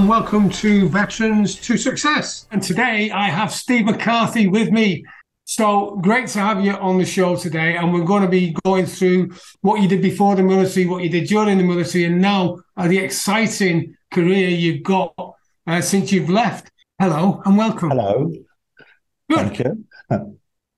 and welcome to Veterans to Success. And today I have Steve McCarthy with me. So great to have you on the show today. And we're going to be going through what you did before the military, what you did during the military, and now the exciting career you've got since you've left. Hello and welcome. Hello. Good. Thank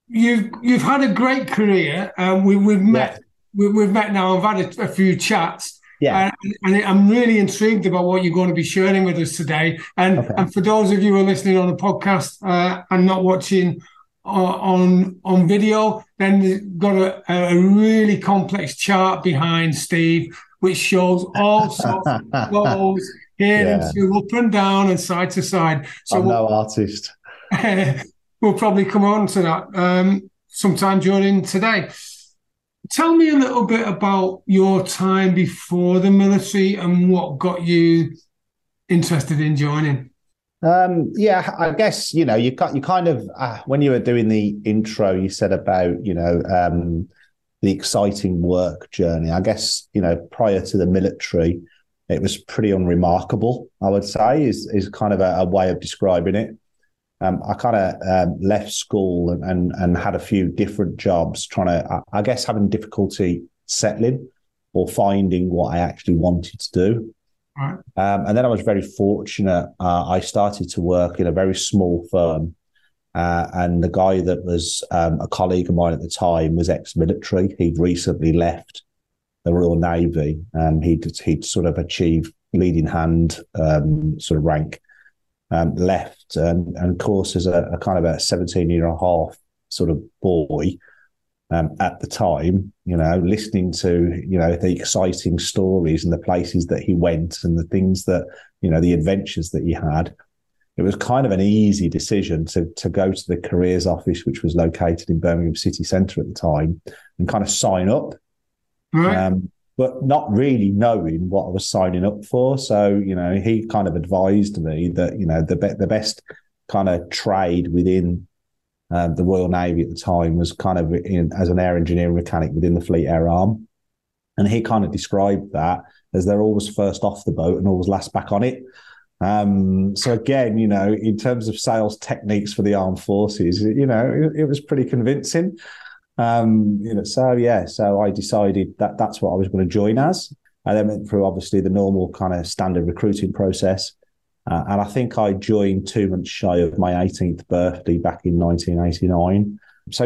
you. You've had a great career. We've met now. I've had a few chats. Yeah. And I'm really intrigued about what you're going to be sharing with us today. And for those of you who are listening on the podcast and not watching on video, then we've got a really complex chart behind Steve, which shows all sorts of flows here and to, up and down and side to side. So I'm no artist. We'll probably come on to that sometime during today. Tell me a little bit about your time before the military and what got you interested in joining. I guess, when you were doing the intro, you said about, the exciting work journey. I guess, prior to the military, it was pretty unremarkable, I would say, is kind of a way of describing it. I kind of left school and had a few different jobs trying to, I guess, having difficulty settling or finding what I actually wanted to do. Right. And then I was very fortunate. I started to work in a very small firm. And the guy that was a colleague of mine at the time was ex-military. He'd recently left the Royal Navy. He'd sort of achieved leading hand sort of rank. Left and of course as a kind of a 17-year-and-a-half sort of boy at the time, listening to, the exciting stories and the places that he went and the things that, the adventures that he had, it was kind of an easy decision to go to the careers office, which was located in Birmingham city centre at the time, and kind of sign up. Right. But not really knowing what I was signing up for. So, he kind of advised me that, the best kind of trade within the Royal Navy at the time was kind of as an air engineer and mechanic within the Fleet Air Arm. And he kind of described that as they're always first off the boat and always last back on it. So again, in terms of sales techniques for the armed forces, it was pretty convincing. So I decided that that's what I was going to join as. I then went through obviously the normal kind of standard recruiting process. And I think I joined 2 months shy of my 18th birthday back in 1989. So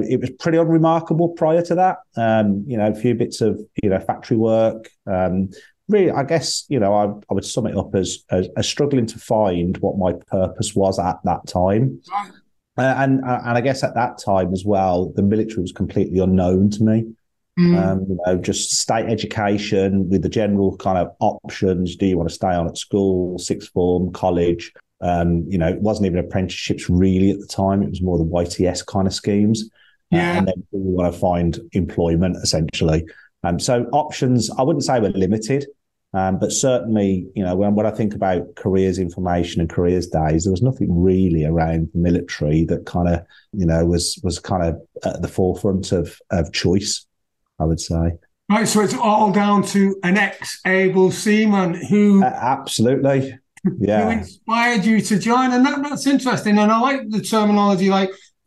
it was pretty unremarkable prior to that. A few bits of, factory work. Really, I guess, I would sum it up as struggling to find what my purpose was at that time. And I guess at that time as well, the military was completely unknown to me. Just state education with the general kind of options. Do you want to stay on at school, sixth form, college? It wasn't even apprenticeships really at the time. It was more the YTS kind of schemes. Yeah. And then you want to find employment, essentially. So options, I wouldn't say were limited. But certainly, when I think about careers information and careers days, there was nothing really around the military that kind of, was kind of at the forefront of choice, I would say. Right. So it's all down to an ex-able seaman who... absolutely. Yeah. Who inspired you to join. And that's interesting. And I like the terminology,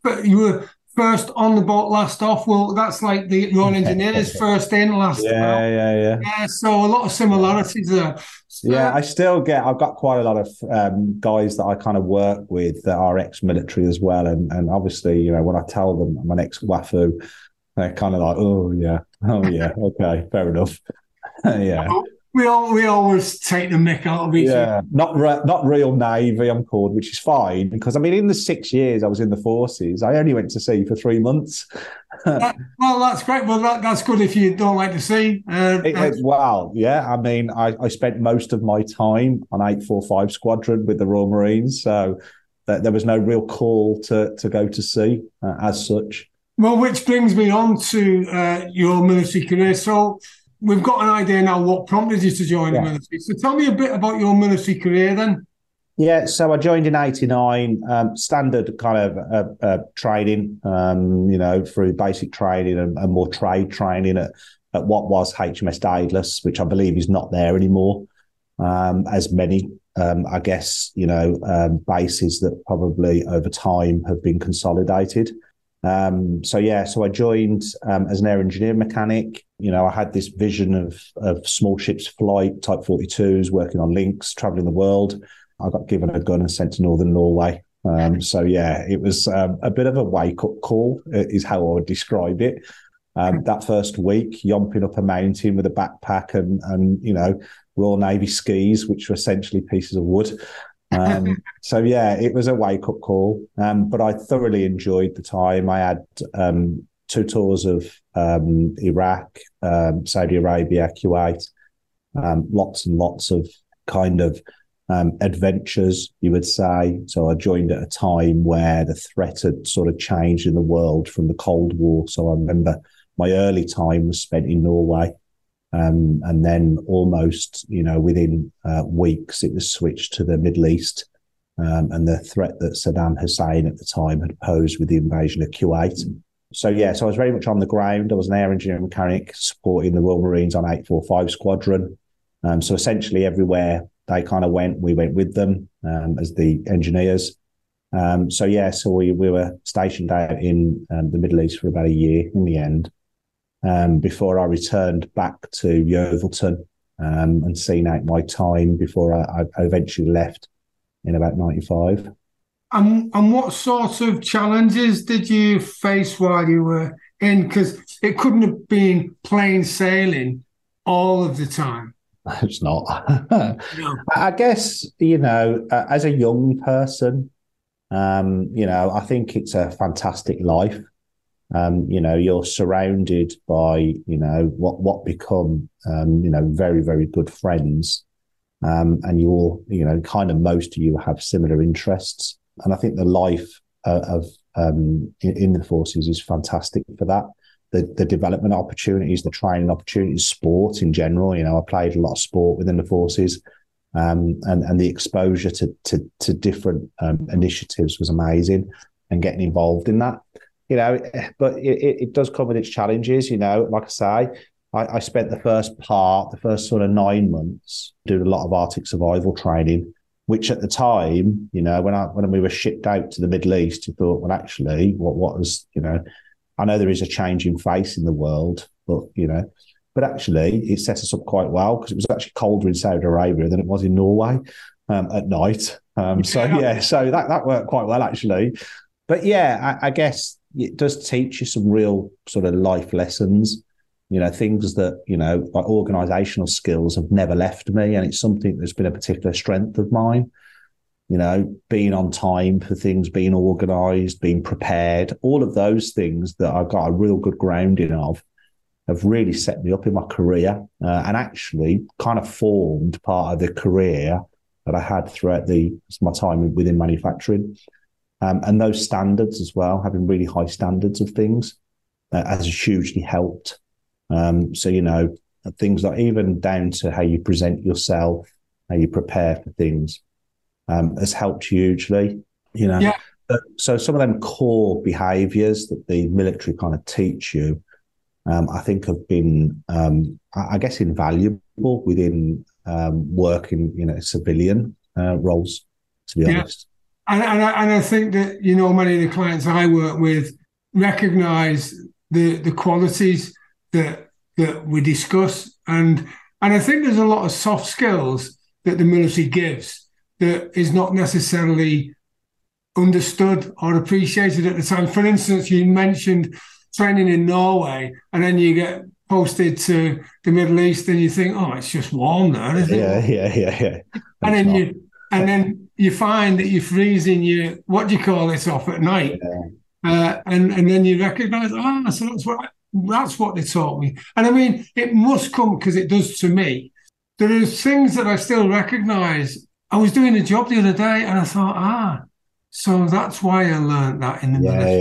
but you were... first on the boat, last off. Well, that's like the Royal Engineers, first in, last out. Yeah. So a lot of similarities there. So, I've got quite a lot of guys that I kind of work with that are ex-military as well. And obviously, when I tell them I'm an ex-WAFU, they're kind of like, oh yeah, okay, fair enough. Yeah. We always take the mick out of each other. Yeah, not Royal Navy, I'm called, which is fine. Because, in the 6 years I was in the forces, I only went to sea for 3 months. That's great. Well, that's good if you don't like the sea. I spent most of my time on 845 Squadron with the Royal Marines, so there was no real call to go to sea as such. Well, which brings me on to your military career. So... we've got an idea now what prompted you to join the military. So tell me a bit about your military career then. Yeah, so I joined in 89, standard kind of training, through basic training and more trade training at what was HMS Daedalus, which I believe is not there anymore, as many I guess, bases that probably over time have been consolidated. So I joined as an air engineer mechanic. I had this vision of small ships flight, Type 42s, working on links, traveling the world. I got given a gun and sent to northern Norway. It was a bit of a wake-up call is how I would describe it. That first week, yomping up a mountain with a backpack and Royal Navy skis, which were essentially pieces of wood. It was a wake-up call. But I thoroughly enjoyed the time. I had two tours of Iraq, Saudi Arabia, Kuwait, lots and lots of kind of adventures, you would say. So I joined at a time where the threat had sort of changed in the world from the Cold War. So I remember my early time was spent in Norway. And then almost, within weeks, it was switched to the Middle East and the threat that Saddam Hussein at the time had posed with the invasion of Kuwait. So I was very much on the ground. I was an air engineer mechanic supporting the Royal Marines on 845 Squadron. So essentially everywhere they kind of went, we went with them as the engineers. We were stationed out in the Middle East for about a year in the end before I returned back to Yeovilton and seen out my time before I eventually left in about 95. And what sorts of challenges did you face while you were in? Because it couldn't have been plain sailing all of the time. It's not. I guess, as a young person, I think it's a fantastic life. You're surrounded by, what become, very, very good friends. And you all, kind of most of you have similar interests. And I think the life in the forces is fantastic for that. The development opportunities, the training opportunities, sport in general. I played a lot of sport within the forces, and the exposure to different initiatives was amazing, and getting involved in that. But it does come with its challenges. Like I say, I spent the first sort of 9 months doing a lot of Arctic survival training, which at the time, when we were shipped out to the Middle East, you thought, well, actually, what was, I know there is a changing face in the world, but actually it set us up quite well because it was actually colder in Saudi Arabia than it was in Norway at night. That worked quite well, actually. But I guess it does teach you some real sort of life lessons, things that, like organisational skills have never left me. And it's something that's been a particular strength of mine. Being on time for things, being organised, being prepared, all of those things that I got a real good grounding of have really set me up in my career and actually kind of formed part of the career that I had throughout my time within manufacturing. And those standards as well, having really high standards of things has hugely helped. Things like even down to how you present yourself, how you prepare for things. Has helped hugely, Yeah. So some of them core behaviours that the military kind of teach you, I think have been, I guess, invaluable within working civilian roles, to be honest. And I think that, many of the clients I work with recognise the qualities that we discuss. And I think there's a lot of soft skills that the military gives that is not necessarily understood or appreciated at the time. For instance, you mentioned training in Norway, and then you get posted to the Middle East, and you think, "Oh, it's just warm there, isn't it?" Yeah. And then you find that you're freezing your off at night, and then you recognise, so that's what they taught me. And I mean, it must come because it does to me. There are things that I still recognise. I was doing a job the other day and I thought, so that's why I learned that in the military.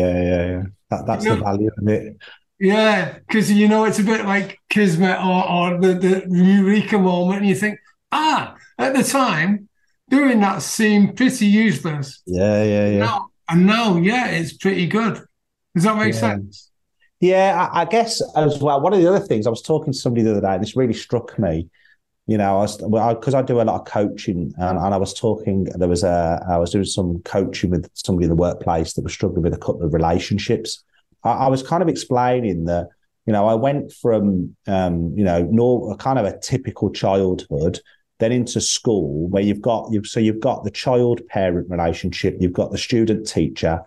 Yeah. That's the value of it. Yeah, because, it's a bit like Kismet or the Eureka moment, and you think, at the time, doing that seemed pretty useless. Yeah. Now, it's pretty good. Does that make sense? Yeah, I guess as well, one of the other things, I was talking to somebody the other day, and this really struck me. You know, because I do a lot of coaching, and I was talking. I was doing some coaching with somebody in the workplace that was struggling with a couple of relationships. I was kind of explaining that, you know, I went from kind of a typical childhood, then into school where you've got the child-parent relationship, you've got the student-teacher,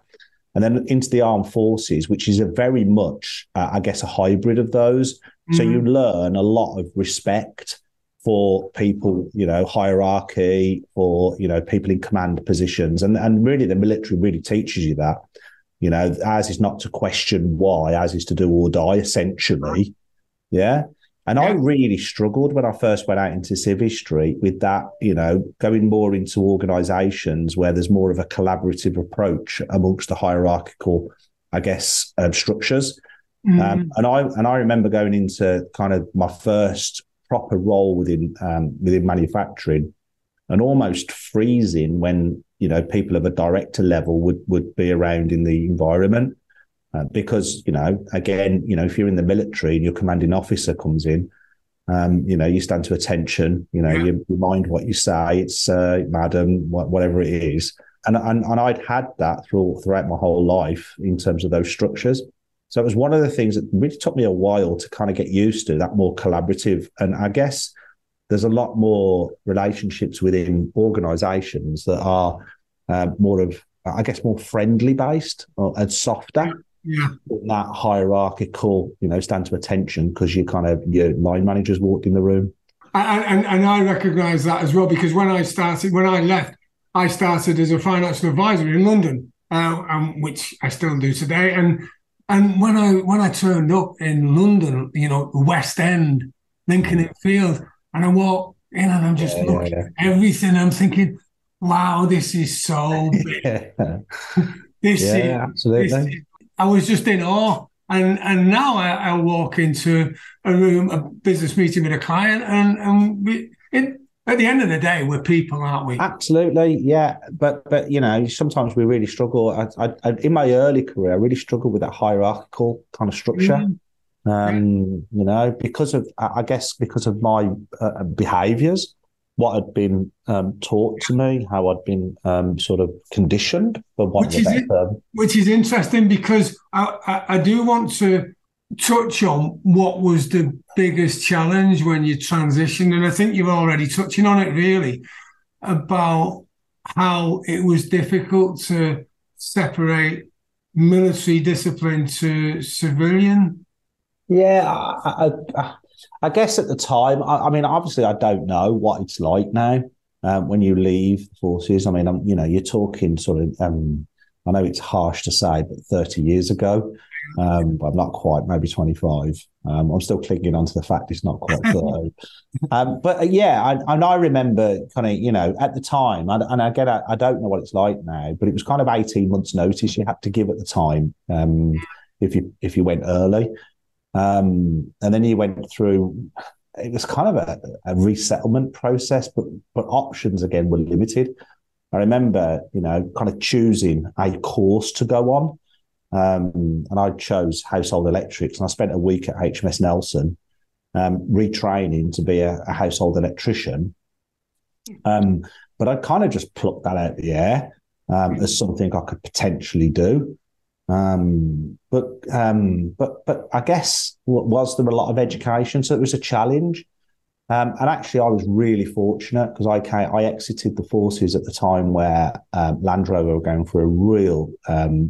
and then into the armed forces, which is a very much, I guess, a hybrid of those. Mm-hmm. So you learn a lot of respect for people, you know, hierarchy, or, you know, people in command positions. And really the military really teaches you that, you know, as is not to question why, as is to do or die, essentially. Yeah. And I really struggled when I first went out into civic street with that, you know, going more into organisations where there's more of a collaborative approach amongst the hierarchical, I guess, structures. Mm-hmm. And I remember going into kind of my first proper role within manufacturing, and almost freezing when, you know, people of a director level would be around in the environment, because, you know, again, you know, if you're in the military and your commanding officer comes in, you know, you stand to attention, you know, yeah. You mind what you say, it's madam, whatever it is, and I'd had that throughout my whole life in terms of those structures. So it was one of the things that really took me a while to kind of get used to, that more collaborative. And I guess there's a lot more relationships within organisations that are more of, I guess, more friendly based and softer. Yeah. That hierarchical, you know, stand to attention because you kind of, your line managers walked in the room. And I recognise that as well, because when I left, I started as a financial advisor in London, which I still do today. And when I turned up in London, you know, West End, Lincoln Field, and I walk in and I'm just looking at everything. I'm thinking, wow, this is so big. Yeah. Absolutely. I was just in awe. And now I walk into a room, a business meeting with a client, and at the end of the day, we're people, aren't we? Absolutely, yeah. But you know, sometimes we really struggle. I in my early career, I really struggled with that hierarchical kind of structure. Mm-hmm. You know, because of my behaviours, what had been taught to me, how I'd been sort of conditioned, for want of a better term. Which is interesting, because I do want to touch on what was the biggest challenge when you transitioned, and I think you're already touching on it really, about how it was difficult to separate military discipline to civilian. Yeah, I guess at the time, I mean, obviously I don't know what it's like now when you leave the forces. I mean, you know, you're talking sort of, I know it's harsh to say, but 30 years ago, I'm not quite, maybe 25. I'm still clinging on to the fact it's not quite 30. But yeah, I remember kind of, you know, at the time, and again, I don't know what it's like now, but it was kind of 18 months notice you had to give at the time if you went early. And then you went through, it was kind of a resettlement process, but options again were limited. I remember, you know, kind of choosing a course to go on. And I chose household electrics, and I spent a week at HMS Nelson retraining to be a household electrician. But I kind of just plucked that out of the air as something I could potentially do. But I guess was there a lot of education, so it was a challenge. And actually, I was really fortunate because I exited the forces at the time where Land Rover were going for a real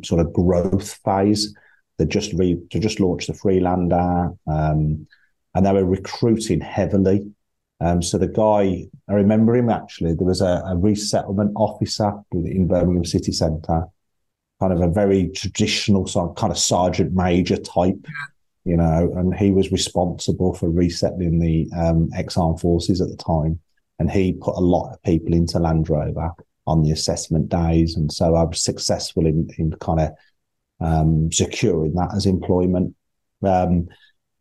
sort of growth phase. They just launched the Freelander, and they were recruiting heavily. So the guy, I remember him actually, there was a resettlement officer in Birmingham city centre, kind of a very traditional kind of sergeant major type. You know, and he was responsible for resettling the ex-armed forces at the time. And he put a lot of people into Land Rover on the assessment days. And so I was successful in kind of securing that as employment. But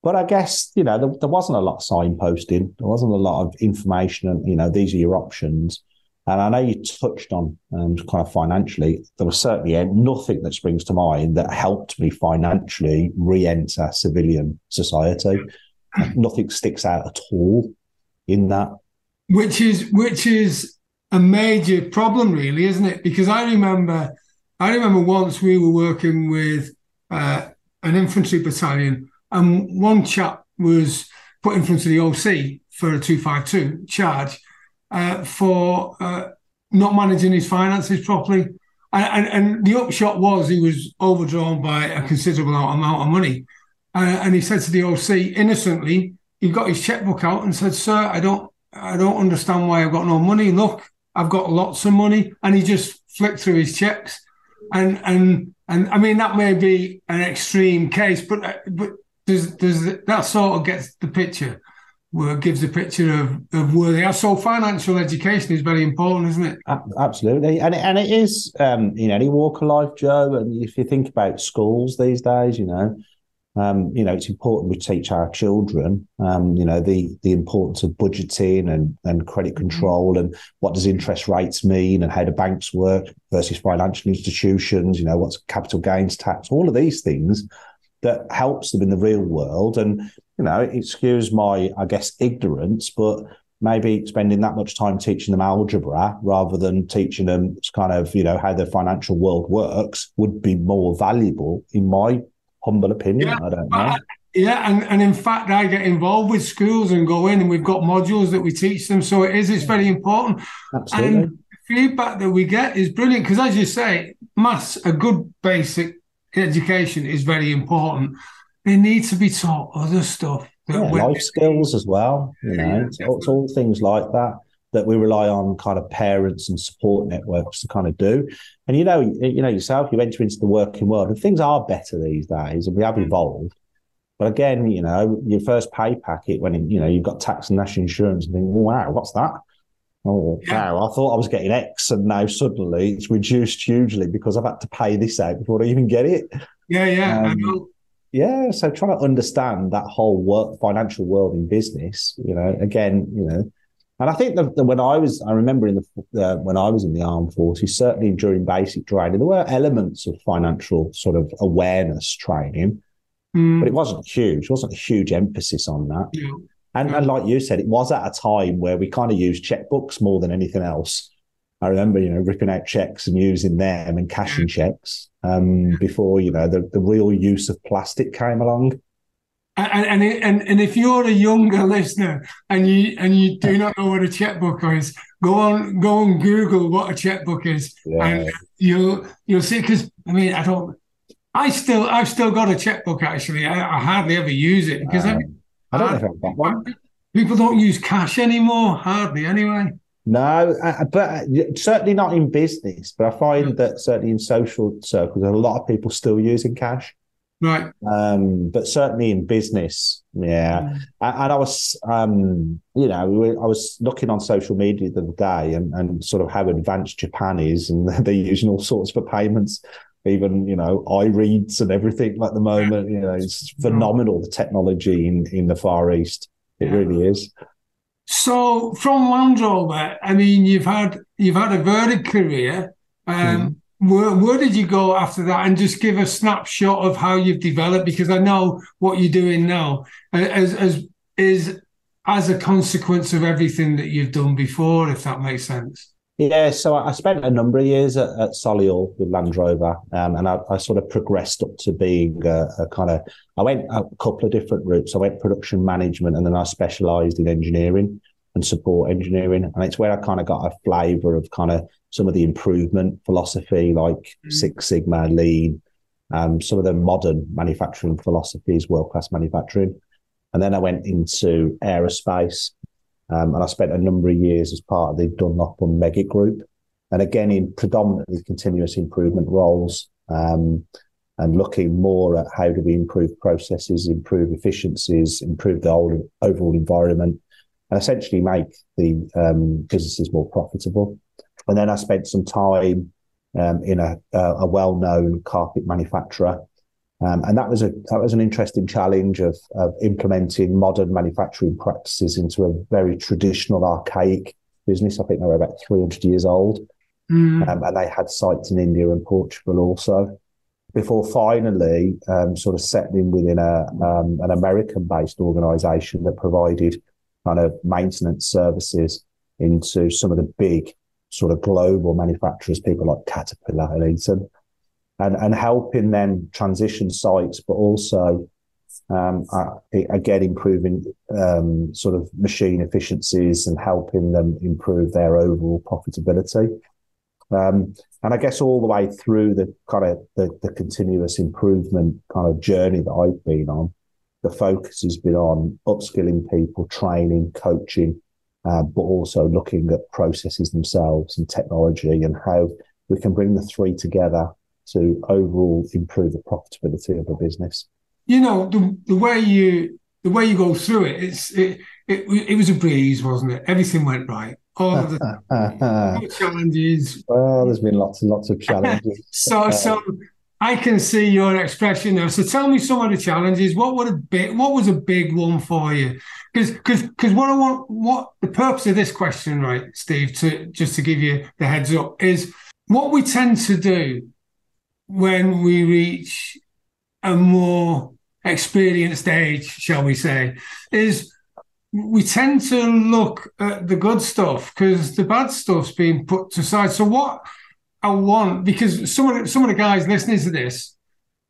I guess, you know, there wasn't a lot of signposting. There wasn't a lot of information. And, you know, these are your options. And I know you touched on kind of financially, there was certainly nothing that springs to mind that helped me financially re-enter civilian society. Nothing sticks out at all. in that. Which is a major problem, really, isn't it? Because I remember once we were working with an infantry battalion, and one chap was put in front of the OC for a 252 charge for not managing his finances properly. And the upshot was he was overdrawn by a considerable amount of money. And he said to the OC, innocently, he got his checkbook out and said, "Sir, I don't understand why I've got no money. Look, I've got lots of money." And he just flicked through his checks. And I mean, that may be an extreme case, but there's that sort of gets the picture, where it gives a picture of where they are. So financial education is very important, isn't it? Absolutely. And it is in any walk of life, Joe. And if you think about schools these days, it's important we teach our children, the importance of budgeting and credit control, and what does interest rates mean, and how do banks work versus financial institutions, what's capital gains tax, all of these things that helps them in the real world. And, excuse my, I guess, ignorance, but maybe spending that much time teaching them algebra rather than teaching them kind of, how the financial world works would be more valuable in my humble opinion. Yeah, I don't know. And in fact, I get involved with schools and go in, and we've got modules that we teach them. So it's very important. Absolutely. And the feedback that we get is brilliant, because as you say, maths, a good basic education, is very important. They need to be taught other stuff. Life skills as well. It's all things like that we rely on kind of parents and support networks to kind of do. And yourself, you enter into the working world, and things are better these days, and we have evolved. But again, your first pay packet, when you've got tax and national insurance, and think, wow, what's that? Oh, wow, I thought I was getting X, and now suddenly it's reduced hugely because I've had to pay this out before I even get it. I know. Yeah, so trying to understand that whole financial world in business, and I think that when when I was in the armed forces, certainly during basic training, there were elements of financial sort of awareness training, but it wasn't huge. There wasn't a huge emphasis on that. Yeah. And like you said, it was at a time where we kind of used checkbooks more than anything else. I remember, ripping out checks and using them and cashing checks before, the real use of plastic came along. And if you're a younger listener and you do not know what a checkbook is, go on Google what a checkbook is, and you'll see. Because I've still got a checkbook actually. I hardly ever use it because I don't know if I've got one. People don't use cash anymore, hardly anyway. No, but certainly not in business. But I find that certainly in social circles, a lot of people still using cash. Right. But certainly in business, And I was, I was looking on social media the other day and sort of how advanced Japan is, and they're using all sorts for payments, even, iReads and everything at the moment. It's phenomenal, the technology in the Far East. It really is. So from Land Rover, you've had a varied career. Where did you go after that? And just give a snapshot of how you've developed, because I know what you're doing now as a consequence of everything that you've done before, if that makes sense. Yeah, so I spent a number of years at Solihull with Land Rover, and I sort of progressed up to being a kind of, I went a couple of different routes. I went production management, and then I specialised in engineering and support engineering. And it's where I kind of got a flavour of kind of some of the improvement philosophy, like Six Sigma, Lean, some of the modern manufacturing philosophies, world-class manufacturing. And then I went into aerospace, and I spent a number of years as part of the Dunlop and Meggitt group. And again, in predominantly continuous improvement roles, and looking more at how do we improve processes, improve efficiencies, improve the whole overall environment, and essentially make the businesses more profitable. And then I spent some time in a well-known carpet manufacturer, and that was an interesting challenge of implementing modern manufacturing practices into a very traditional, archaic business. I think they were about 300 years old, and they had sites in India and Portugal also. Before finally, sort of settling within an American-based organisation that provided kind of maintenance services into some of the big sort of global manufacturers, people like Caterpillar and Eaton, and helping them transition sites, but also again improving sort of machine efficiencies and helping them improve their overall profitability. And I guess all the way through the kind of the continuous improvement kind of journey that I've been on, the focus has been on upskilling people, training, coaching, but also looking at processes themselves and technology and how we can bring the three together to overall improve the profitability of a business. You know, the way you go through it, it was a breeze, wasn't it? Everything went right. All of the challenges. Well, there's been lots and lots of challenges. So I can see your expression now. So tell me some of the challenges. What was a big one for you? Because what the purpose of this question, right, Steve, to give you the heads up, is what we tend to do when we reach a more experienced age, shall we say, is we tend to look at the good stuff because the bad stuff's been put to side. So what I want, because some of the guys listening to this,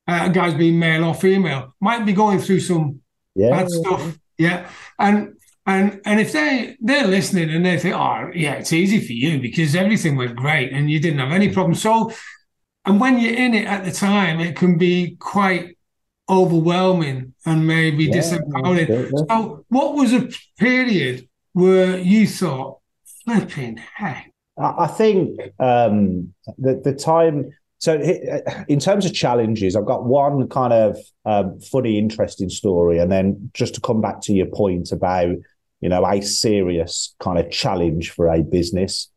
guys being male or female, might be going through some bad stuff. Yeah. And if they're listening and they think, oh, yeah, it's easy for you because everything went great and you didn't have any problems. So, and when you're in it at the time, it can be quite overwhelming and maybe disempowering. Absolutely. So what was a period where you thought, flipping heck? I think the time, so in terms of challenges, I've got one kind of funny, interesting story. And then just to come back to your point about, you know, a serious kind of challenge for a business.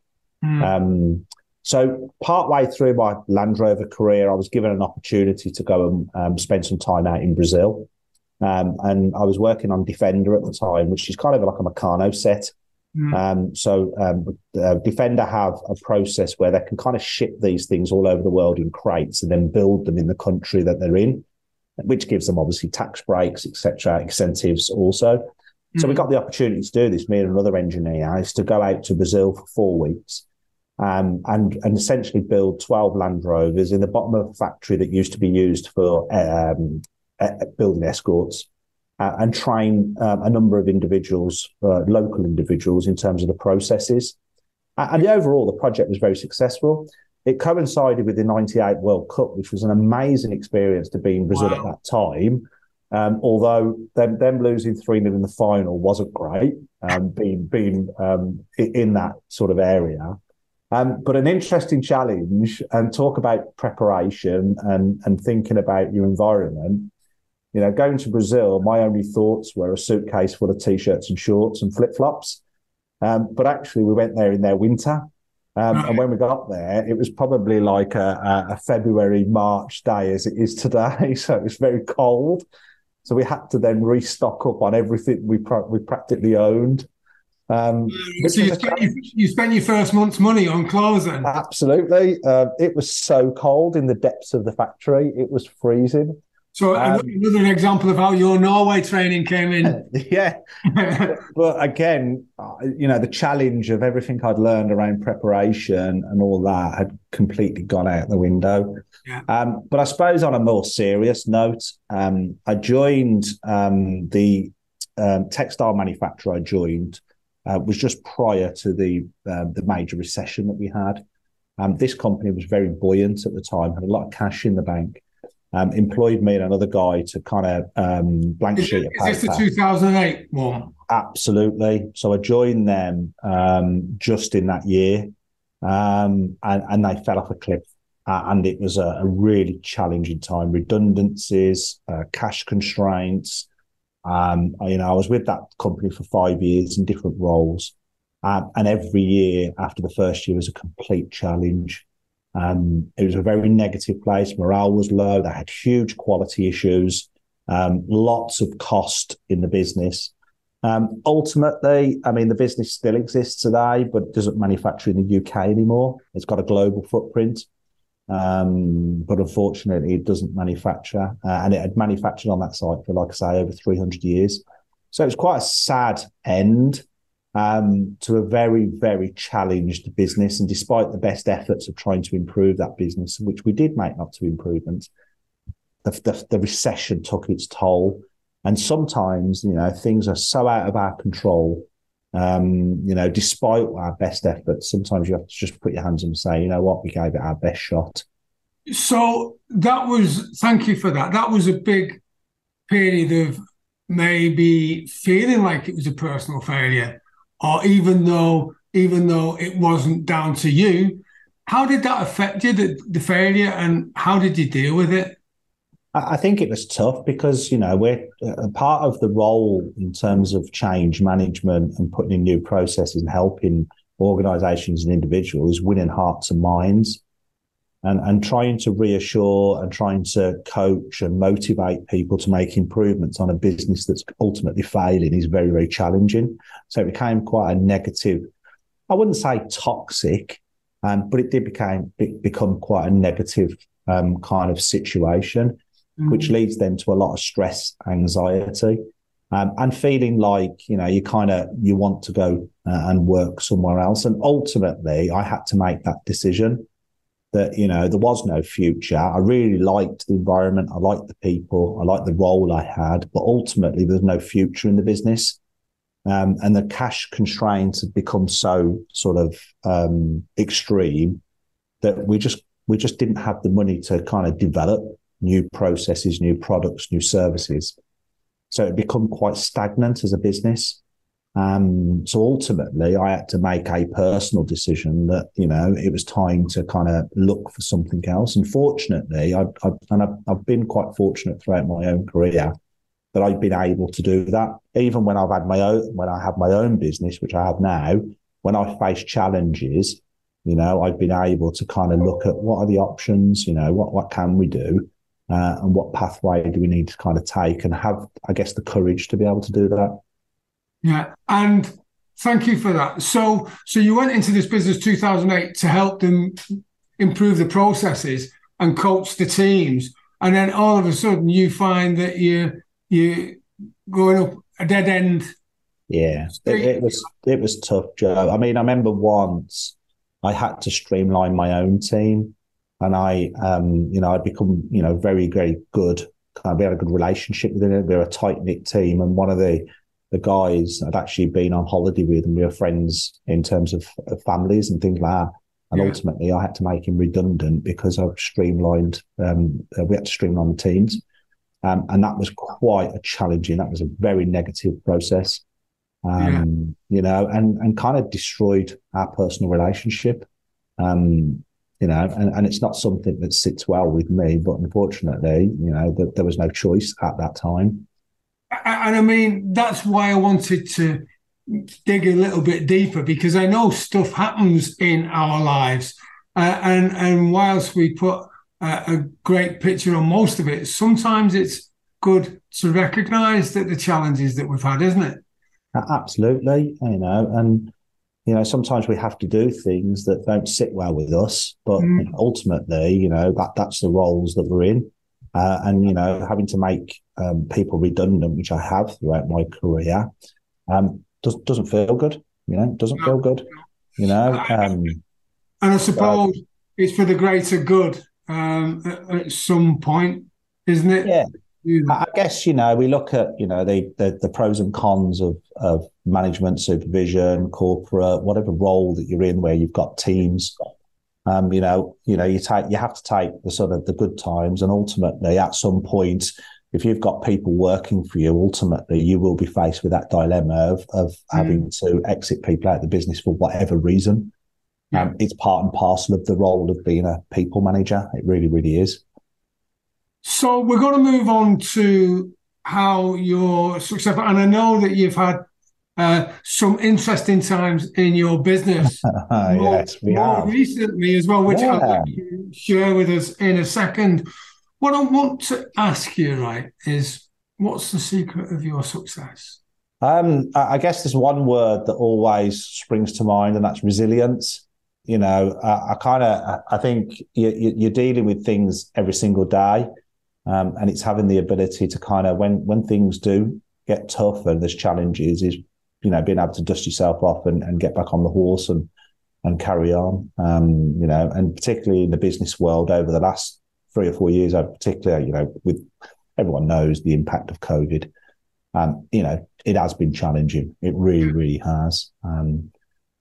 So partway through my Land Rover career, I was given an opportunity to go and spend some time out in Brazil. And I was working on Defender at the time, which is kind of like a Meccano set. Defender have a process where they can kind of ship these things all over the world in crates and then build them in the country that they're in, which gives them obviously tax breaks, etc., incentives also. So we got the opportunity to do this, me and another engineer, is to go out to Brazil for 4 weeks. And essentially build 12 Land Rovers in the bottom of a factory that used to be used for building escorts, and train a number of individuals, local individuals, in terms of the processes. And overall, the project was very successful. It coincided with the 98 World Cup, which was an amazing experience to be in Brazil at that time. Although them losing 3-0 in the final wasn't great, being in that sort of area. But an interesting challenge, and talk about preparation and thinking about your environment. You know, going to Brazil, my only thoughts were a suitcase full of T-shirts and shorts and flip-flops. But actually, we went there in their winter. And when we got there, it was probably like a February, March day as it is today. So it was very cold. So we had to then restock up on everything we practically owned. So you spent your first month's money on clothes then? Absolutely. It was so cold in the depths of the factory. It was freezing. So another example of how your Norway training came in. Yeah. But again, you know, the challenge of everything I'd learned around preparation and all that had completely gone out the window. Yeah. But I suppose on a more serious note, I joined the textile manufacturer I joined. Was just prior to the major recession that we had. This company was very buoyant at the time, had a lot of cash in the bank, employed me and another guy to kind of blank sheet of paper. Is this the 2008 one? Absolutely. So I joined them just in that year, and they fell off a cliff. And it was a really challenging time, redundancies, cash constraints. You know, I was with that company for 5 years in different roles, and every year after the first year was a complete challenge. It was a very negative place. Morale was low. They had huge quality issues, lots of cost in the business. Ultimately, I mean, the business still exists today, but it doesn't manufacture in the UK anymore. It's got a global footprint. But unfortunately, it doesn't manufacture, and it had manufactured on that site for, like I say, over 300 years. So it's quite a sad end to a very, very challenged business. And despite the best efforts of trying to improve that business, which we did make up to improvements, the recession took its toll. And sometimes, you know, things are so out of our control, you know, despite our best efforts, sometimes you have to just put your hands up and say, you know what, we gave it our best shot. So that was, thank you for that. That was a big period of maybe feeling like it was a personal failure, or even though it wasn't down to you. How did that affect you, the failure, and how did you deal with it? I think it was tough because, you know, we're part of the role in terms of change management and putting in new processes and helping organisations and individuals is winning hearts and minds, and trying to reassure and trying to coach and motivate people to make improvements on a business that's ultimately failing is very, very challenging. So it became quite a negative, I wouldn't say toxic, but it did become quite a negative kind of situation. Which leads then to a lot of stress, anxiety, and feeling like, you know, you want to go and work somewhere else. And ultimately, I had to make that decision that, you know, there was no future. I really liked the environment. I liked the people. I liked the role I had. But ultimately, there's no future in the business. And the cash constraints had become so sort of extreme that we just didn't have the money to kind of develop new processes, new products, new services. So it become quite stagnant as a business. So ultimately, I had to make a personal decision that, you know, it was time to kind of look for something else. And fortunately, I've been quite fortunate throughout my own career that I've been able to do that. Even when I had my own business, which I have now, when I face challenges, you know, I've been able to kind of look at what are the options, you know, what can we do? And what pathway do we need to kind of take, and have, I guess, the courage to be able to do that? Yeah, and thank you for that. So you went into this business 2008 to help them improve the processes and coach the teams, and then all of a sudden you find that you're going up a dead end. Yeah, it was tough, Joe. I mean, I remember once I had to streamline my own team. And I'd become, you know, very, very good. We had a good relationship with it. We were a tight-knit team. And one of the guys I'd actually been on holiday with, and we were friends in terms of families and things like that. And Ultimately, I had to make him redundant because I streamlined. We had to streamline the teams. And that was quite a challenging, that was a very negative process, you know, and kind of destroyed our personal relationship. You know, and it's not something that sits well with me, but unfortunately, you know, there was no choice at that time. And I mean, that's why I wanted to dig a little bit deeper, because I know stuff happens in our lives. And whilst we put a great picture on most of it, sometimes it's good to recognise that the challenges that we've had, isn't it? Absolutely, you know, and... you know, sometimes we have to do things that don't sit well with us, but ultimately, you know, that's the roles that we're in. And, you know, having to make people redundant, which I have throughout my career, doesn't feel good, you know, doesn't feel good, you know. And I suppose it's for the greater good at some point, isn't it? Yeah. I guess, you know, we look at, you know, the pros and cons of management, supervision, corporate, whatever role that you're in where you've got teams. You know, you have to take the sort of the good times, and ultimately at some point, if you've got people working for you, ultimately you will be faced with that dilemma of having to exit people out of the business for whatever reason. It's part and parcel of the role of being a people manager. It really, really is. So we're going to move on to how you're successful. And I know that you've had some interesting times in your business. Yes, we have. Recently as well, which I'll let you share with us in a second. What I want to ask you, right, is what's the secret of your success? I guess there's one word that always springs to mind, and that's resilience. You know, I think you're dealing with things every single day. And it's having the ability to kind of, when things do get tough and there's challenges is, you know, being able to dust yourself off and get back on the horse and carry on, you know, and particularly in the business world over the last 3 or 4 years, particularly, you know, with everyone knows the impact of COVID, you know, it has been challenging. It really, really has.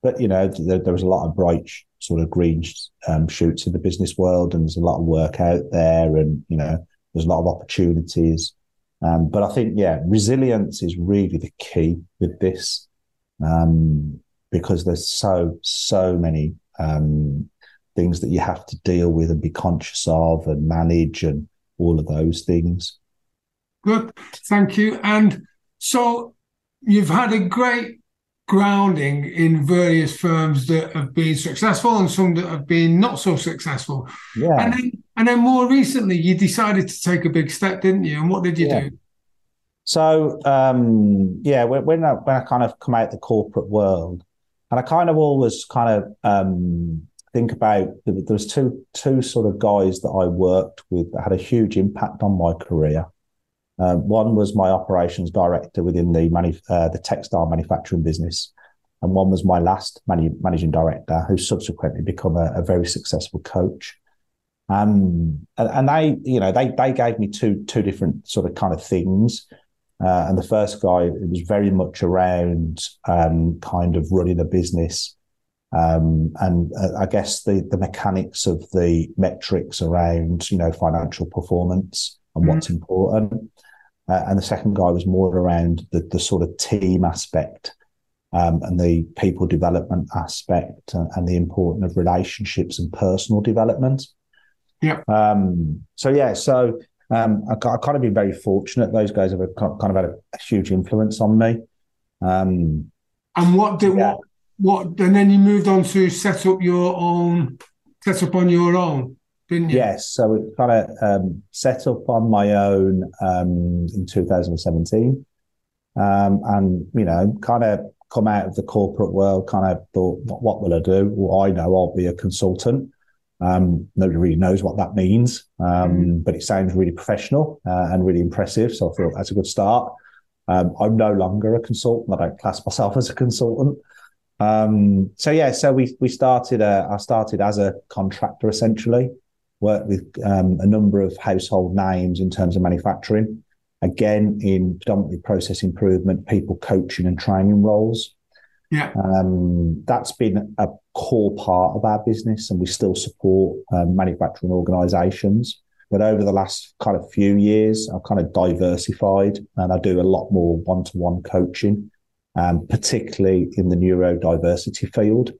But, you know, there was a lot of bright sort of green shoots in the business world, and there's a lot of work out there, and, you know, there's a lot of opportunities. But I think, yeah, resilience is really the key with this, because there's so many things that you have to deal with and be conscious of and manage and all of those things. Good. Thank you. And so you've had a great grounding in various firms that have been successful and some that have been not so successful. Yeah. And then more recently, you decided to take a big step, didn't you? And what did you do? So, when I kind of come out the corporate world, and I kind of always think about, there's two sort of guys that I worked with that had a huge impact on my career. One was my operations director within the textile manufacturing business, and one was my last managing director, who subsequently become a very successful coach. And they, you know, they gave me two different sort of kind of things. And the first guy, it was very much around kind of running a business, and I guess the mechanics of the metrics around, you know, financial performance and what's important. And the second guy was more around the sort of team aspect, and the people development aspect, and the importance of relationships and personal development. Yeah. I've kind of been very fortunate. Those guys have kind of had a huge influence on me. And then you moved on to set up on your own, didn't you? Yes. So it kind of set up on my own in 2017, and, you know, kind of come out of the corporate world. Kind of thought, what will I do? Well, I know I'll be a consultant. Nobody really knows what that means, but it sounds really professional and really impressive. So I thought that's a good start. I'm no longer a consultant. I don't class myself as a consultant. I started as a contractor, essentially. Worked with a number of household names in terms of manufacturing, again, in predominantly process improvement, people coaching and training roles. Yeah. That's been a core part of our business, and we still support manufacturing organisations. But over the last kind of few years, I've kind of diversified, and I do a lot more one-to-one coaching, particularly in the neurodiversity field,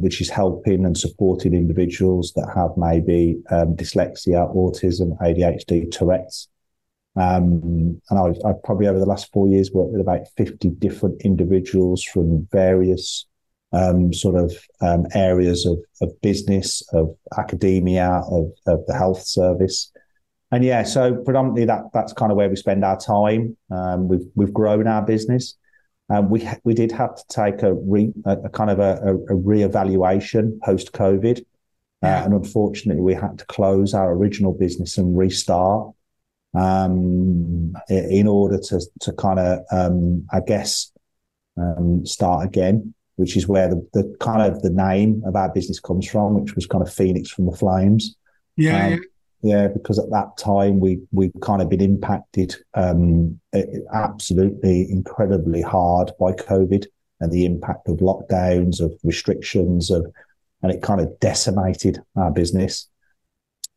which is helping and supporting individuals that have maybe dyslexia, autism, ADHD, Tourette's. And I've probably over the last 4 years worked with about 50 different individuals from various areas of business, of academia, of the health service. And yeah, so predominantly that's kind of where we spend our time. We've grown our business. We did have to take a reevaluation post COVID, and unfortunately we had to close our original business and restart. In order to kind of, start again, which is where the kind of the name of our business comes from, which was kind of Phoenix from the Flames. Yeah. Because at that time we kind of been impacted, absolutely incredibly hard by COVID and the impact of lockdowns, of restrictions, and it kind of decimated our business.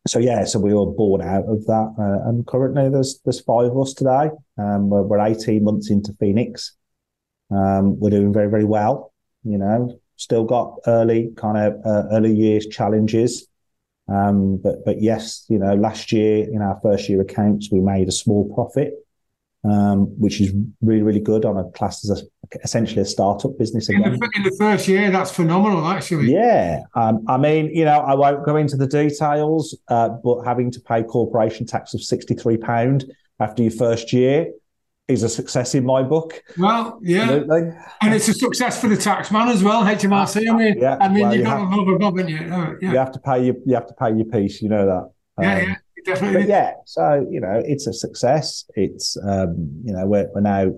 So we were born out of that, and currently there's five of us today. We're 18 months into Phoenix. We're doing very, very well. You know, still got early years challenges, but yes, you know, last year in our first year accounts we made a small profit, which is really, really good on a class as essentially a startup business again. In the first year, that's phenomenal, actually. Yeah. I mean, you know, I won't go into the details, but having to pay corporation tax of £63 after your first year is a success in my book. Well, yeah. Absolutely. And it's a success for the tax man as well, HMRC. I mean, yeah. I mean, well, you've got to love a bob, haven't you? You have to pay your piece, you know that. Yeah, yeah. definitely. But yeah, so, you know, it's a success. It's, you know, we're now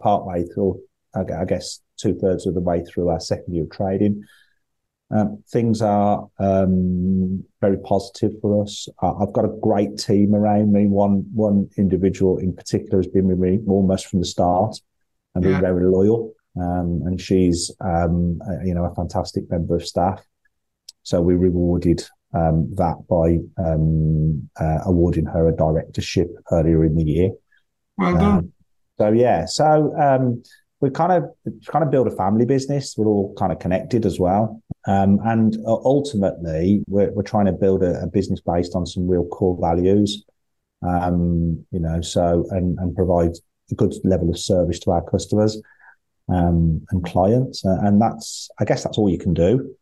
partway through, I guess, 2/3 of the way through our second year of trading. Things are very positive for us. I've got a great team around me. One individual in particular has been with me almost from the start and been very loyal. And she's, you know, a fantastic member of staff. So we rewarded that by awarding her a directorship earlier in the year. Well done. So yeah, so we kind of build a family business. We're all kind of connected as well. And ultimately, we're trying to build a business based on some real core values, you know, so and provide a good level of service to our customers and clients. And that's, I guess, that's all you can do.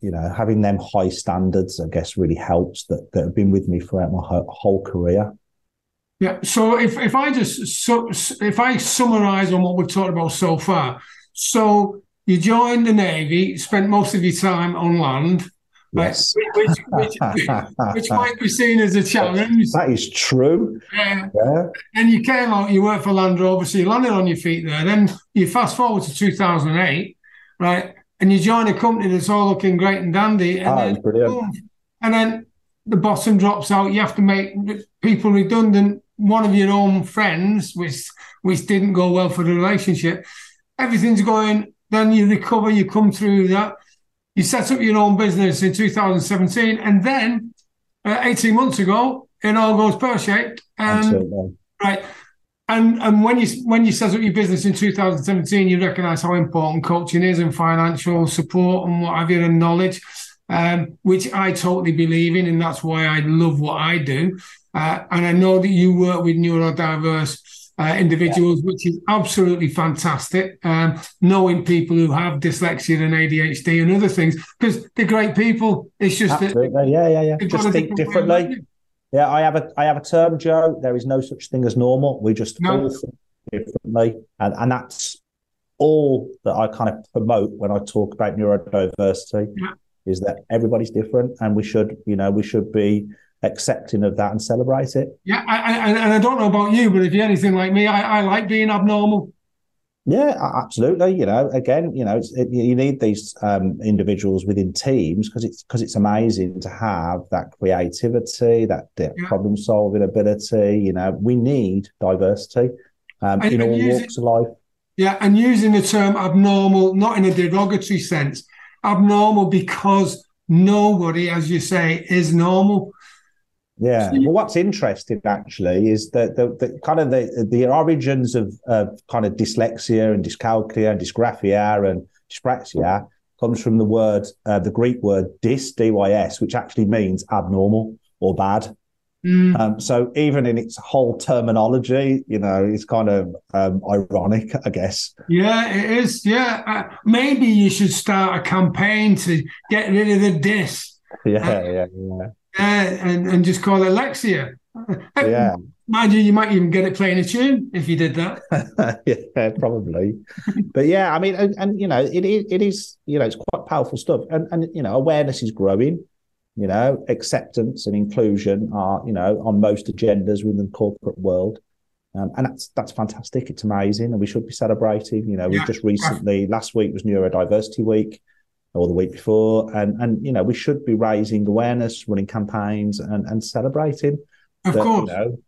You know, having them high standards, I guess, really helps that have been with me throughout my whole career. Yeah. So if I summarize on what we've talked about so far, so you joined the Navy, spent most of your time on land, yes, which might be seen as a challenge. That is true. Yeah. And you came out, you worked for Land Rover, so you landed on your feet there. Then you fast forward to 2008, right? And you join a company that's all looking great and dandy. And then, brilliant. And then the bottom drops out. You have to make people redundant. One of your own friends, which didn't go well for the relationship. Everything's going. Then you recover. You come through that. You set up your own business in 2017. And then 18 months ago, it all goes pear-shaped. Absolutely. Right. And when you set up your business in 2017, you recognise how important coaching is and financial support and what have you and knowledge, which I totally believe in, and that's why I love what I do. And I know that you work with neurodiverse individuals, which is absolutely fantastic. Knowing people who have dyslexia and ADHD and other things, because they're great people. It's just that they've just got think differently. Yeah, I have a term, Joe. There is no such thing as normal. We just all think differently. And that's all that I kind of promote when I talk about neurodiversity, is that everybody's different and we should be accepting of that and celebrate it. Yeah, and I don't know about you, but if you're anything like me, I like being abnormal. Yeah, absolutely. You know, again, you know, you need these individuals within teams because it's amazing to have that creativity, that problem solving ability. You know, we need diversity in all walks of life. Yeah, and using the term abnormal, not in a derogatory sense, abnormal because nobody, as you say, is normal. Yeah. Well, what's interesting actually is that the kind of the origins of kind of dyslexia and dyscalculia and dysgraphia and dyspraxia comes from the word, the Greek word dys, dys, which actually means abnormal or bad. Mm. So even in its whole terminology, you know, it's kind of ironic, I guess. Yeah, it is. Yeah. Maybe you should start a campaign to get rid of the dys. Yeah. And just call it Lexia. Yeah. Mind you might even get it playing a tune if you did that. Yeah, probably. But yeah, I mean, and you know, it is, you know, it's quite powerful stuff. And you know, awareness is growing, you know, acceptance and inclusion are, you know, on most agendas within the corporate world. And that's fantastic. It's amazing. And we should be celebrating, you know, we just recently, last week was Neurodiversity Week, or the week before, and you know, we should be raising awareness, running campaigns and celebrating of course. You know,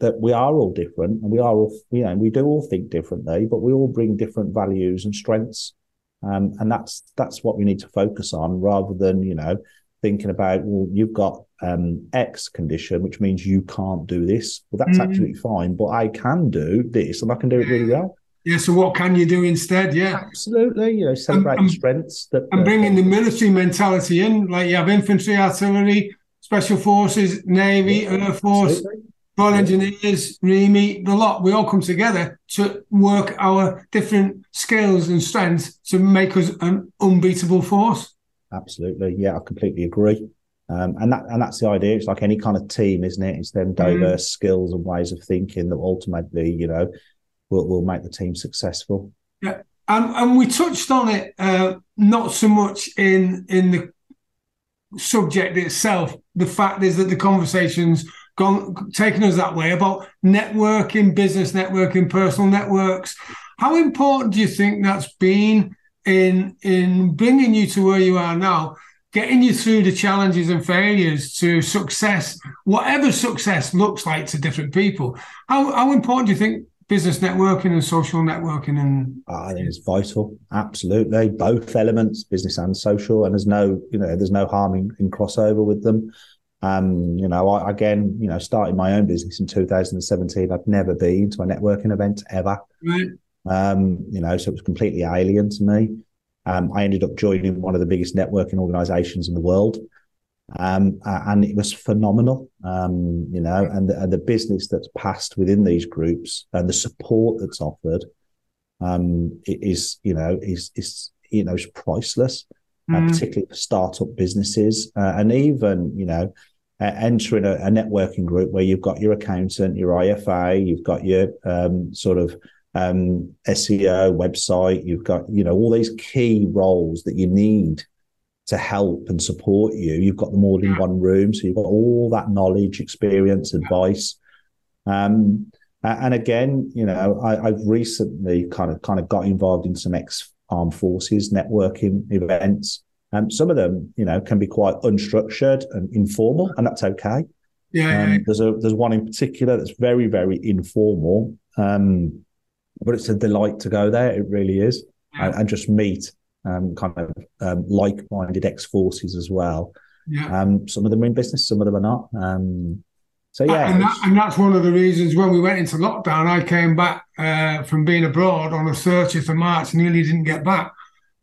that we are all different and we are all, you know, we do all think differently, but we all bring different values and strengths, and that's what we need to focus on, rather than, you know, thinking about, well, you've got X condition, which means you can't do this. Well, that's absolutely fine, but I can do this and I can do it really well. Yeah, so what can you do instead? Yeah, absolutely. You know, celebrate strengths. And bringing the military mentality in, like you have infantry, artillery, special forces, Navy, Air Force, Royal Engineers, REME, the lot. We all come together to work our different skills and strengths to make us an unbeatable force. Absolutely. Yeah, I completely agree. And that's the idea. It's like any kind of team, isn't it? It's them diverse skills and ways of thinking that ultimately, you know, We'll make the team successful. Yeah, and we touched on it not so much in the subject itself, the fact is that the conversation's gone, taken us that way about networking, business networking, personal networks. How important do you think that's been in bringing you to where you are now, getting you through the challenges and failures to success, whatever success looks like to different people? How important do you think business networking and social networking? And I think it's vital, absolutely, both elements, business and social. And there's no, you know, there's no harm in crossover with them. You know, I, again, you know, starting my own business in 2017, I'd never been to a networking event ever. Right. You know, so it was completely alien to me. I ended up joining one of the biggest networking organisations in the world, and it was phenomenal. You know, and the business that's passed within these groups and the support that's offered, is priceless, particularly for startup businesses, and even, you know, entering a networking group where you've got your accountant, your IFA, you've got your SEO, website, you've got, you know, all these key roles that you need to help and support you. You've got them all in one room. So you've got all that knowledge, experience, advice. And again, you know, I've recently kind of got involved in some ex-armed forces networking events. Some of them, you know, can be quite unstructured and informal, and that's okay. Yeah. There's one in particular that's very, very informal. But it's a delight to go there. It really is. And just meet like-minded ex-forces as well. Yeah. Some of them are in business, some of them are not. So, yeah. And that's one of the reasons when we went into lockdown, I came back from being abroad on the 30th of March, nearly didn't get back.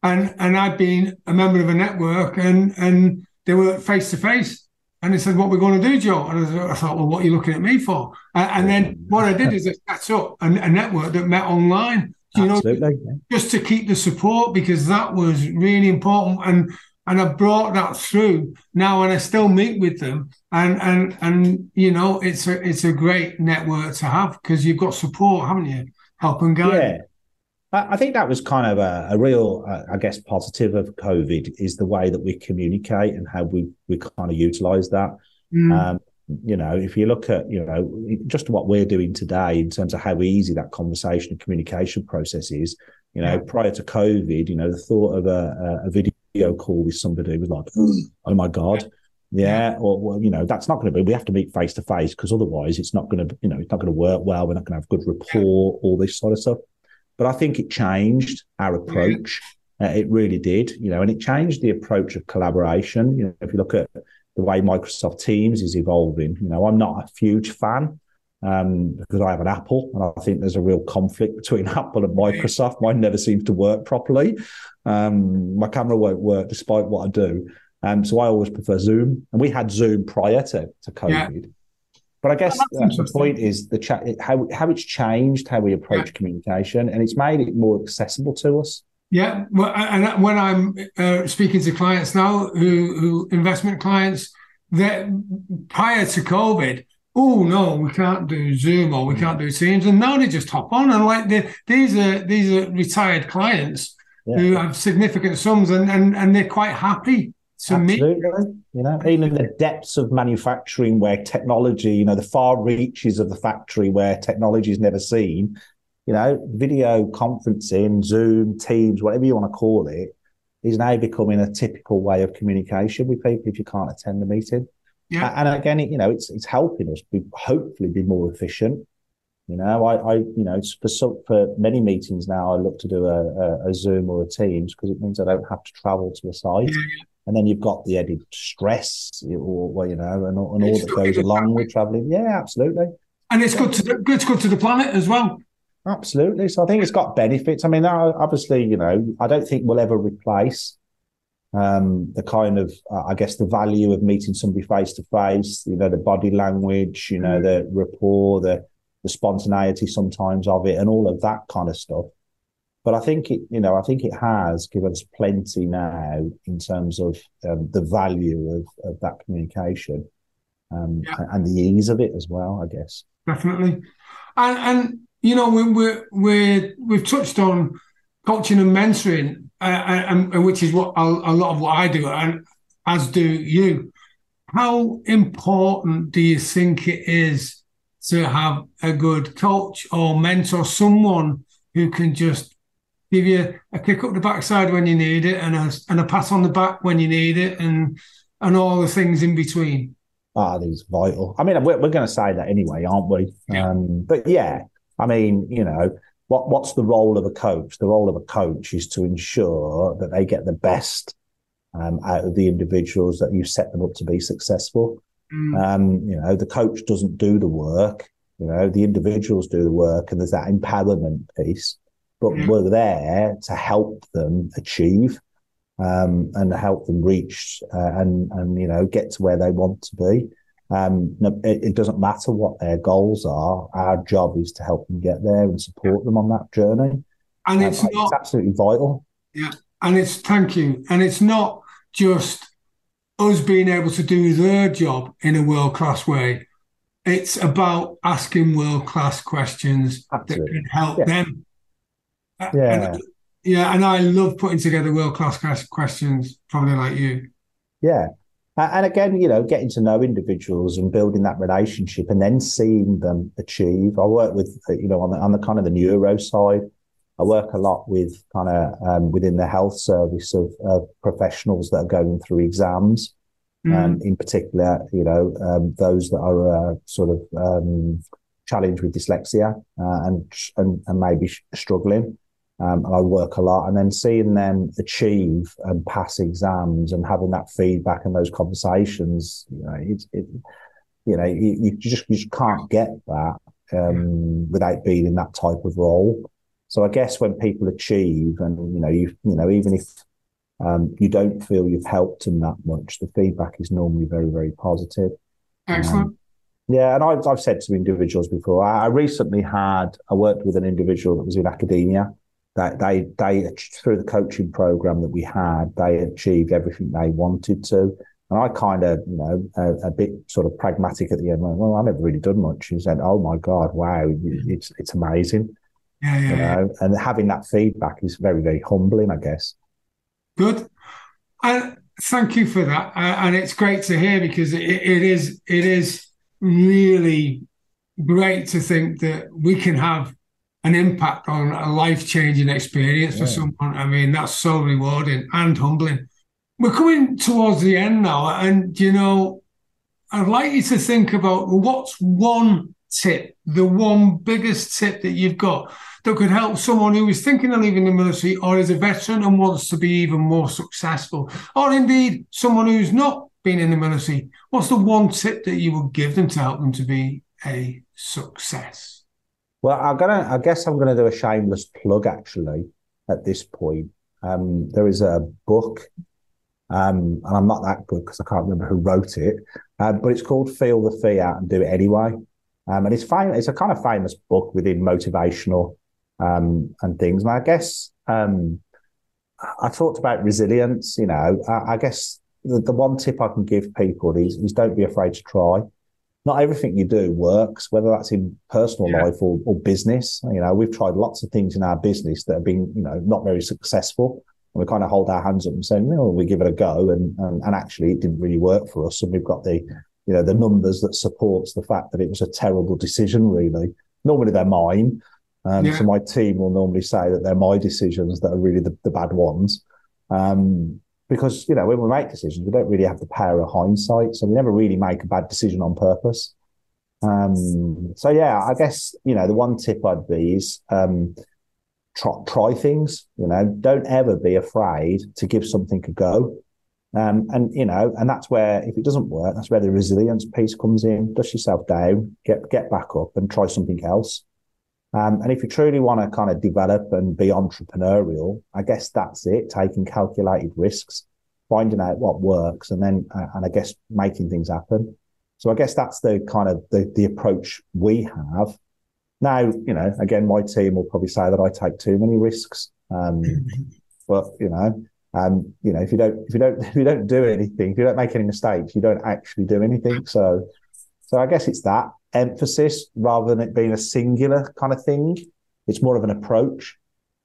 And I'd been a member of a network and they were face-to-face. And they said, what we're going to do, Joe? And I thought, well, what are you looking at me for? And then what I did is I set up a network that met online, you Absolutely. Know, just to keep the support, because that was really important. And I brought that through now, and I still meet with them. And you know, it's a great network to have, because you've got support, haven't you? Help and guide. Yeah. I think that was kind of a real, I guess, positive of COVID is the way that we communicate and how we kind of utilise that. You know, if you look at, you know, just what we're doing today in terms of how easy that conversation and communication process is, you know, prior to COVID, you know, the thought of a video call with somebody was like, oh, my God. Yeah. Or, well, you know, that's not going to be, we have to meet face to face, because otherwise it's not going to, you know, it's not going to work well. We're not going to have good rapport, all this sort of stuff. But I think it changed our approach. It really did, you know, and it changed the approach of collaboration. You know, if you look at the way Microsoft Teams is evolving, you know, I'm not a huge fan because I have an Apple, and I think there's a real conflict between Apple and Microsoft. Mine never seems to work properly. My camera won't work despite what I do. So I always prefer Zoom. And we had Zoom prior to COVID. Yeah. But I guess the point is the how it's changed how we approach communication, and it's made it more accessible to us. Yeah, well, and when I'm speaking to clients now, who investment clients, that prior to COVID, oh no, we can't do Zoom or we can't do Teams, and now they just hop on, and like these are retired clients who have significant sums, and they're quite happy. Absolutely. You know, even in the depths of manufacturing where technology, you know, the far reaches of the factory where technology is never seen, you know, video conferencing, Zoom, Teams, whatever you want to call it, is now becoming a typical way of communication with people if you can't attend the meeting. Yeah. And again, you know, it's helping us hopefully be more efficient. You know, I you know, for many meetings now, I look to do a Zoom or a Teams, because it means I don't have to travel to a site. Yeah. And then you've got the added stress, or you know, and all that goes along with travelling. Yeah, absolutely. And it's good to the planet as well. Absolutely. So I think it's got benefits. I mean, obviously, you know, I don't think we'll ever replace the kind of, I guess, the value of meeting somebody face to face. You know, the body language, you know, the rapport, the spontaneity sometimes of it, and all of that kind of stuff. But I think it has given us plenty now in terms of the value of that communication and the ease of it as well, I guess. Definitely, and you know, we've touched on coaching and mentoring, and which is what a lot of what I do, and as do you. How important do you think it is to have a good coach or mentor, someone who can just give you a kick up the backside when you need it and a pat on the back when you need it and all the things in between? Oh, that is vital. I mean, we're going to say that anyway, aren't we? Yeah. But yeah, I mean, you know, what's the role of a coach? The role of a coach is to ensure that they get the best out of the individuals that you set them up to be successful. Mm. You know, the coach doesn't do the work, you know, the individuals do the work, and there's that empowerment piece, but we're there to help them achieve and help them reach and, you know, get to where they want to be. It doesn't matter what their goals are. Our job is to help them get there and support them on that journey. And it's absolutely vital. Yeah. And it's, thank you. And it's not just us being able to do their job in a world-class way. It's about asking world-class questions that can help them. Yeah. And I love putting together world-class questions, probably like you. Yeah. And again, you know, getting to know individuals and building that relationship and then seeing them achieve. I work with, you know, on the kind of the neuro side, I work a lot with kind of within the health service of professionals that are going through exams, in particular, you know, those that are sort of challenged with dyslexia and maybe struggling. And I work a lot, and then seeing them achieve and pass exams and having that feedback and those conversations, you know, you just can't get that without being in that type of role. So I guess when people achieve, and you know, even if you don't feel you've helped them that much, the feedback is normally very, very positive. Excellent. Yeah, and I've said to individuals before. I recently worked with an individual that was in academia. That they through the coaching program that we had, they achieved everything they wanted to. And I kind of, you know, a bit sort of pragmatic at the end. Like, well, I've never really done much. He said, "Oh my God, wow, it's amazing." Yeah, yeah, you know? Yeah. And having that feedback is very, very humbling, I guess. Good, and thank you for that. And it's great to hear, because it is really great to think that we can have an impact on a life-changing experience for someone. I mean, that's so rewarding and humbling. We're coming towards the end now, and, you know, I'd like you to think about what's one tip, the one biggest tip that you've got that could help someone who is thinking of leaving the military or is a veteran and wants to be even more successful, or indeed someone who's not been in the military. What's the one tip that you would give them to help them to be a success? Well, I guess I'm gonna do a shameless plug actually at this point. There is a book, and I'm not that good because I can't remember who wrote it, but it's called "Feel the Fear and Do It Anyway," and it's famous. It's a kind of famous book within motivational and things. And I guess I talked about resilience. You know, I guess the one tip I can give people is don't be afraid to try. Not everything you do works, whether that's in personal life or business. You know, we've tried lots of things in our business that have been, you know, not very successful. And we kind of hold our hands up and say, well, we give it a go. And actually it didn't really work for us. And we've got the, you know, the numbers that supports the fact that it was a terrible decision, really. Normally they're mine. So my team will normally say that they're my decisions that are really the bad ones. Because, you know, when we make decisions, we don't really have the power of hindsight. So we never really make a bad decision on purpose. So, yeah, I guess, you know, the one tip I'd be is try things. You know, don't ever be afraid to give something a go. And, you know, and that's where, if it doesn't work, that's where the resilience piece comes in. Dust yourself down, get back up and try something else. And if you truly want to kind of develop and be entrepreneurial, I guess that's it, taking calculated risks, finding out what works, and then, and I guess making things happen. So I guess that's the kind of the approach we have. Now, you know, again, my team will probably say that I take too many risks. But, you know, if you don't do anything, if you don't make any mistakes, you don't actually do anything. So I guess it's that emphasis rather than it being a singular kind of thing. It's more of an approach.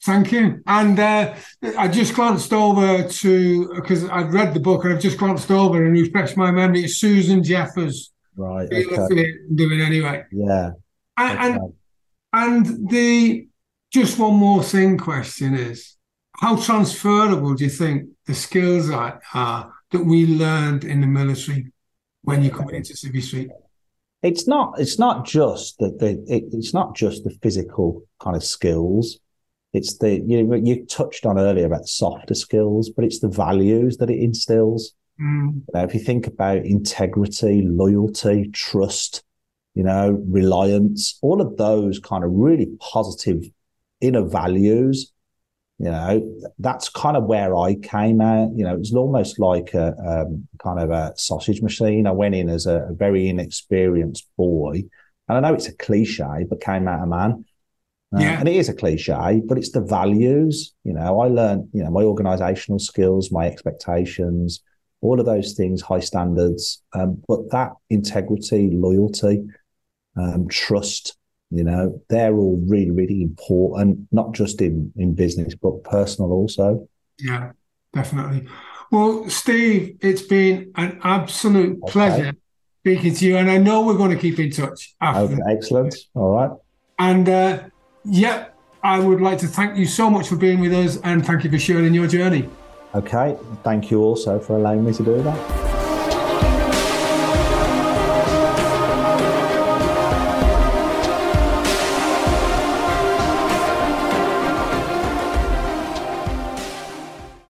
Thank you. And I just glanced over to, because I've read the book and I've just glanced over and refreshed my memory, it's Susan Jeffers. Right. Okay. Do it anyway. Yeah. And the just one more thing question is, how transferable do you think the skills are that we learned in the military when you come into civvy street? It's not just the physical kind of skills. It's the, you touched on earlier about the softer skills, but it's the values that it instills. Mm. If you think about integrity, loyalty, trust, reliance, all of those kind of really positive inner values, that's kind of where I came out. It's almost like a kind of a sausage machine. I went in as a very inexperienced boy, and I know it's a cliche, but came out a man. And it is a cliche, but it's the values. I learned, my organisational skills, my expectations, all of those things, high standards. But that integrity, loyalty, trust, they're all really, really important, not just in business, but personal also. Yeah, definitely. Well, Steve, it's been an absolute pleasure speaking to you. And I know we're going to keep in touch after. Okay, excellent. All right. And, I would like to thank you so much for being with us and thank you for sharing your journey. Okay, thank you also for allowing me to do that.